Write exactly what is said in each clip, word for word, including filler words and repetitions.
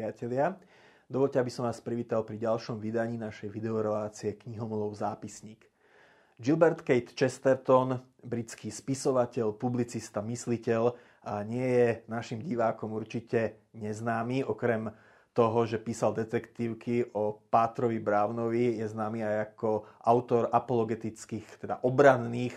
priatelia. Dovoľte, aby som vás privítal pri ďalšom vydaní našej videorelácie Knihomolov zápisník. Gilbert Keith Chesterton, britský spisovateľ, publicista, mysliteľ, a nie je našim divákom určite neznámy, okrem toho, že písal detektívky o Pátrovi Brownovi, je známy aj ako autor apologetických, teda obranných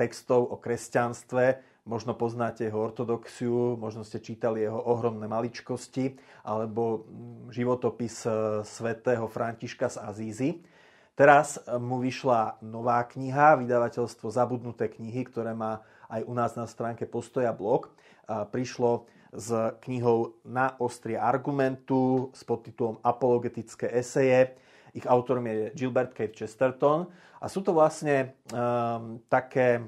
textov o kresťanstve. Možno poznáte jeho ortodoxiu, možno ste čítali jeho Ohromné maličkosti alebo životopis svätého Františka z Assisi. Teraz mu vyšla nová kniha, vydavateľstvo Zabudnuté knihy, ktoré má aj u nás na stránke Postoja blog. Prišlo s knihou Na ostrie argumentu s podtitulom Apologetické eseje. Ich autorom je Gilbert Keith Chesterton. A sú to vlastne um, také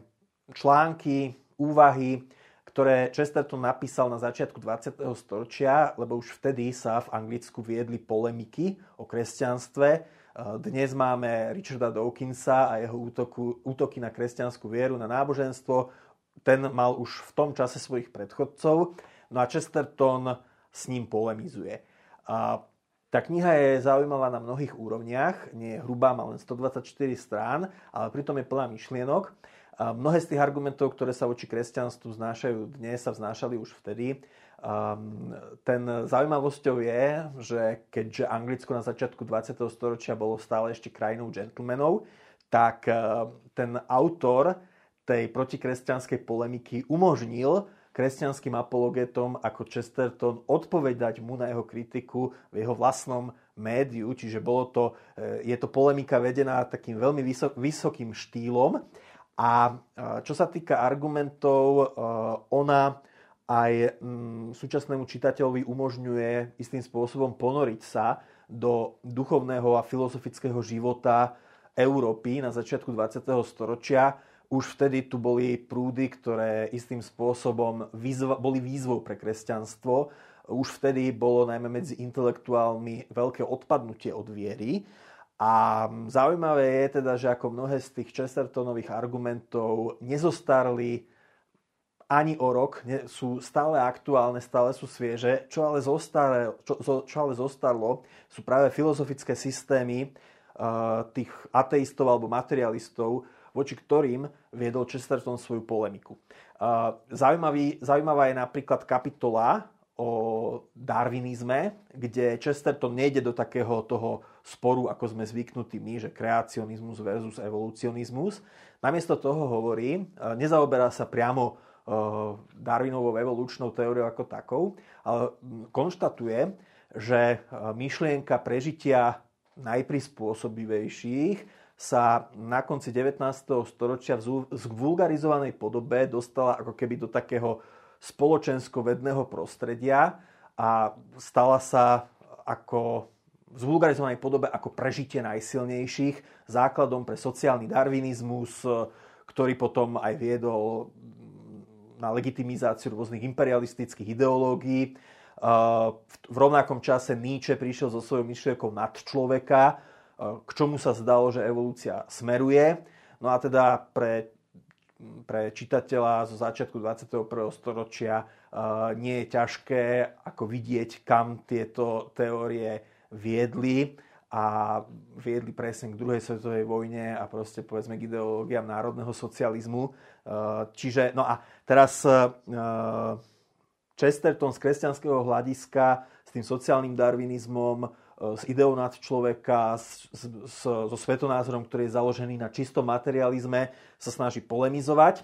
články, úvahy, ktoré Chesterton napísal na začiatku dvadsiateho storočia, lebo už vtedy sa v Anglicku viedli polemiky o kresťanstve. Dnes máme Richarda Dawkinsa a jeho útoku, útoky na kresťanskú vieru, na náboženstvo. Ten mal už v tom čase svojich predchodcov. No a Chesterton s ním polemizuje. A tá kniha je zaujímavá na mnohých úrovniach. Nie je hrubá, má len stodvadsaťštyri strán, ale pritom je plná myšlienok. Mnohé z tých argumentov, ktoré sa voči kresťanstvu vznášajú dnes, sa vznášali už vtedy. Um, ten zaujímavosťou je, že keďže Anglicko na začiatku dvadsiateho storočia bolo stále ešte krajinou gentlemanov, tak uh, ten autor tej protikresťanskej polemiky umožnil kresťanským apologetom ako Chesterton odpovedať mu na jeho kritiku v jeho vlastnom médiu. Čiže bolo to, uh, je to polemika vedená takým veľmi vysok, vysokým štýlom. A čo sa týka argumentov, ona aj súčasnému čitateľovi umožňuje istým spôsobom ponoriť sa do duchovného a filozofického života Európy na začiatku dvadsiateho storočia. Už vtedy tu boli prúdy, ktoré istým spôsobom výzva, boli výzvou pre kresťanstvo. Už vtedy bolo najmä medzi intelektuálmi veľké odpadnutie od viery. A zaujímavé je teda, že ako mnohé z tých Chestertonových argumentov nezostarli ani o rok, sú stále aktuálne, stále sú svieže. Čo ale zostarlo, čo, čo ale zostarlo sú práve filozofické systémy uh, tých ateistov alebo materialistov, voči ktorým viedol Chesterton svoju polemiku. Uh, zaujímavý, zaujímavá je napríklad kapitola o darwinizme, kde Chesterton nejde do takého toho sporu, ako sme zvyknutí my, že kreacionizmus versus evolucionizmus. Namiesto toho hovorí, nezaoberá sa priamo Darwinovou evolučnou teóriou ako takou, ale konštatuje, že myšlienka prežitia najprispôsobivejších sa na konci devätnásteho storočia v zvulgarizovanej podobe dostala ako keby do takého spoločenskovedného prostredia a stala sa ako v zvulgarizovanej podobe ako prežitie najsilnejších, základom pre sociálny darwinizmus, ktorý potom aj viedol na legitimizáciu rôznych imperialistických ideológií. V rovnakom čase Nietzsche prišiel so svojou myšlienkou nadčloveka, k čomu sa zdalo, že evolúcia smeruje. No a teda pre pre čitateľa zo začiatku dvadsiateho prvého storočia nie je ťažké ako vidieť, kam tieto teórie viedli a viedli presne k druhej svetovej vojne a proste povedzme k ideológiám národného socializmu. Čiže, no a teraz Chesterton z kresťanského hľadiska s tým sociálnym darwinizmom, s ideou nad človeka, s, s, so svetonázorom, ktorý je založený na čistom materializme, sa snaží polemizovať.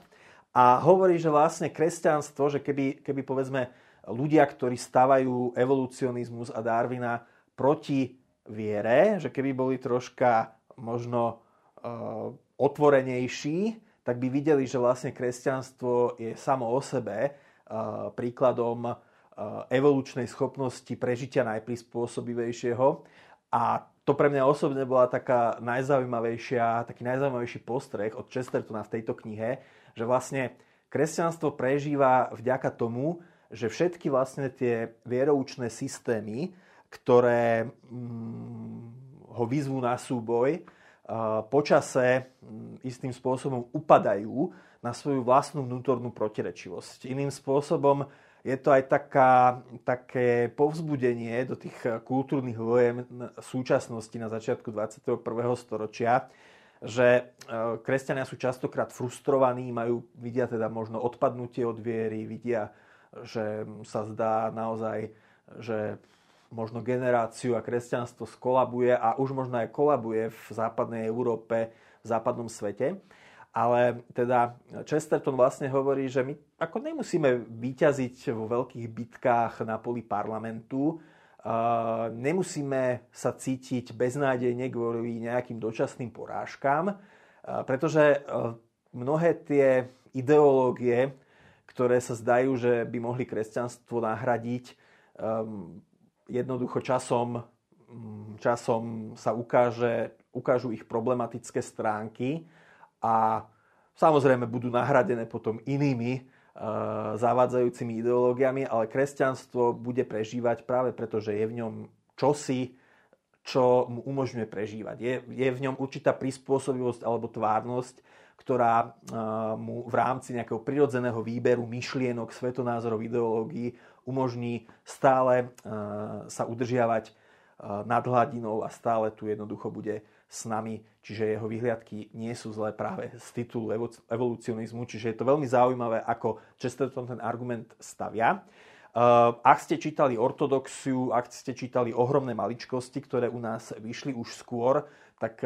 A hovorí, že vlastne kresťanstvo, že keby, keby povedzme ľudia, ktorí stavajú evolucionizmus a Darwina proti viere, že keby boli troška možno e, otvorenejší, tak by videli, že vlastne kresťanstvo je samo o sebe e, príkladom evolučnej schopnosti prežitia najprispôsobivejšieho. A to pre mňa osobne bola taká najzaujímavejšia, taký najzaujímavejší postreh od Chestertona v tejto knihe, že vlastne kresťanstvo prežíva vďaka tomu, že všetky vlastne tie vieroučné systémy, ktoré mm, ho vyzvú na súboj, počase istým spôsobom upadajú na svoju vlastnú vnútornú protirečivosť. Iným spôsobom je to aj taká, také povzbudenie do tých kultúrnych vojen súčasnosti na začiatku dvadsiateho prvého storočia, že kresťania sú častokrát frustrovaní, majú, vidia teda možno odpadnutie od viery, vidia, že sa zdá naozaj, že možno generáciu a kresťanstvo skolabuje a už možno aj kolabuje v západnej Európe, v západnom svete. Ale teda Chesterton vlastne hovorí, že my ako nemusíme výťaziť vo veľkých bitkách na poli parlamentu, uh, nemusíme sa cítiť beznádejne kvôli nejakým dočasným porážkám, uh, pretože uh, mnohé tie ideológie, ktoré sa zdajú, že by mohli kresťanstvo nahradiť, um, jednoducho časom, časom sa ukáže, ukážu ich problematické stránky. A samozrejme budú nahradené potom inými e, zavádzajúcimi ideológiami, ale kresťanstvo bude prežívať práve preto, že je v ňom čosi, čo mu umožňuje prežívať. Je, je v ňom určitá prispôsobivosť alebo tvárnosť, ktorá e, mu v rámci nejakého prirodzeného výberu myšlienok, svetonázorov, ideológií umožní stále e, sa udržiavať e, nad hladinou a stále tu jednoducho bude s nami, čiže jeho vyhliadky nie sú zlé práve z titulu evolucionizmu, čiže je to veľmi zaujímavé, ako Chesterton ten argument stavia. Ak ste čítali ortodoxiu, ak ste čítali ohromné maličkosti, ktoré u nás vyšli už skôr, tak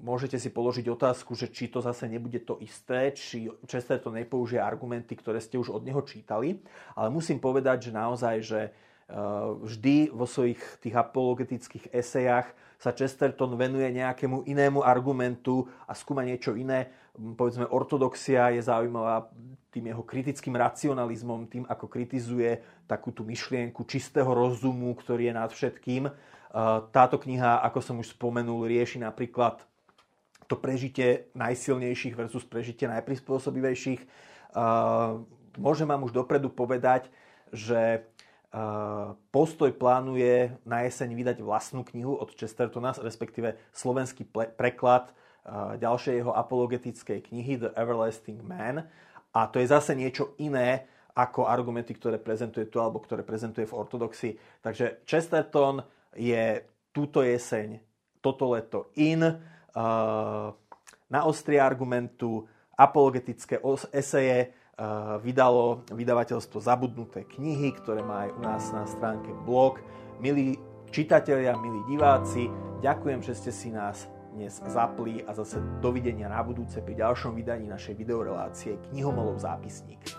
môžete si položiť otázku, že či to zase nebude to isté, či Chesterton nepoužije argumenty, ktoré ste už od neho čítali, ale musím povedať, že naozaj, že vždy vo svojich tých apologetických esejách sa Chesterton venuje nejakému inému argumentu a skúma niečo iné. Povedzme, ortodoxia je zaujímavá tým jeho kritickým racionalizmom, tým, ako kritizuje takú tú myšlienku čistého rozumu, ktorý je nad všetkým. Táto kniha, ako som už spomenul, rieši napríklad to prežitie najsilnejších versus prežitie najprispôsobivejších. Môžem vám už dopredu povedať, že Postoj plánuje na jeseň vydať vlastnú knihu od Chestertona, respektíve slovenský preklad ďalšej jeho apologetickej knihy The Everlasting Man. A to je zase niečo iné ako argumenty, ktoré prezentuje tu alebo ktoré prezentuje v ortodoxii. Takže Chesterton je túto jeseň, toto leto in, na ostrie argumentu, apologetické eseje, vydalo vydavateľstvo Zabudnuté knihy, ktoré má aj u nás na stránke blog. Milí čitatelia, milí diváci, ďakujem, že ste si nás dnes zapli a zase dovidenia na budúce pri ďalšom vydaní našej videorelácie Knihomolov zápisník.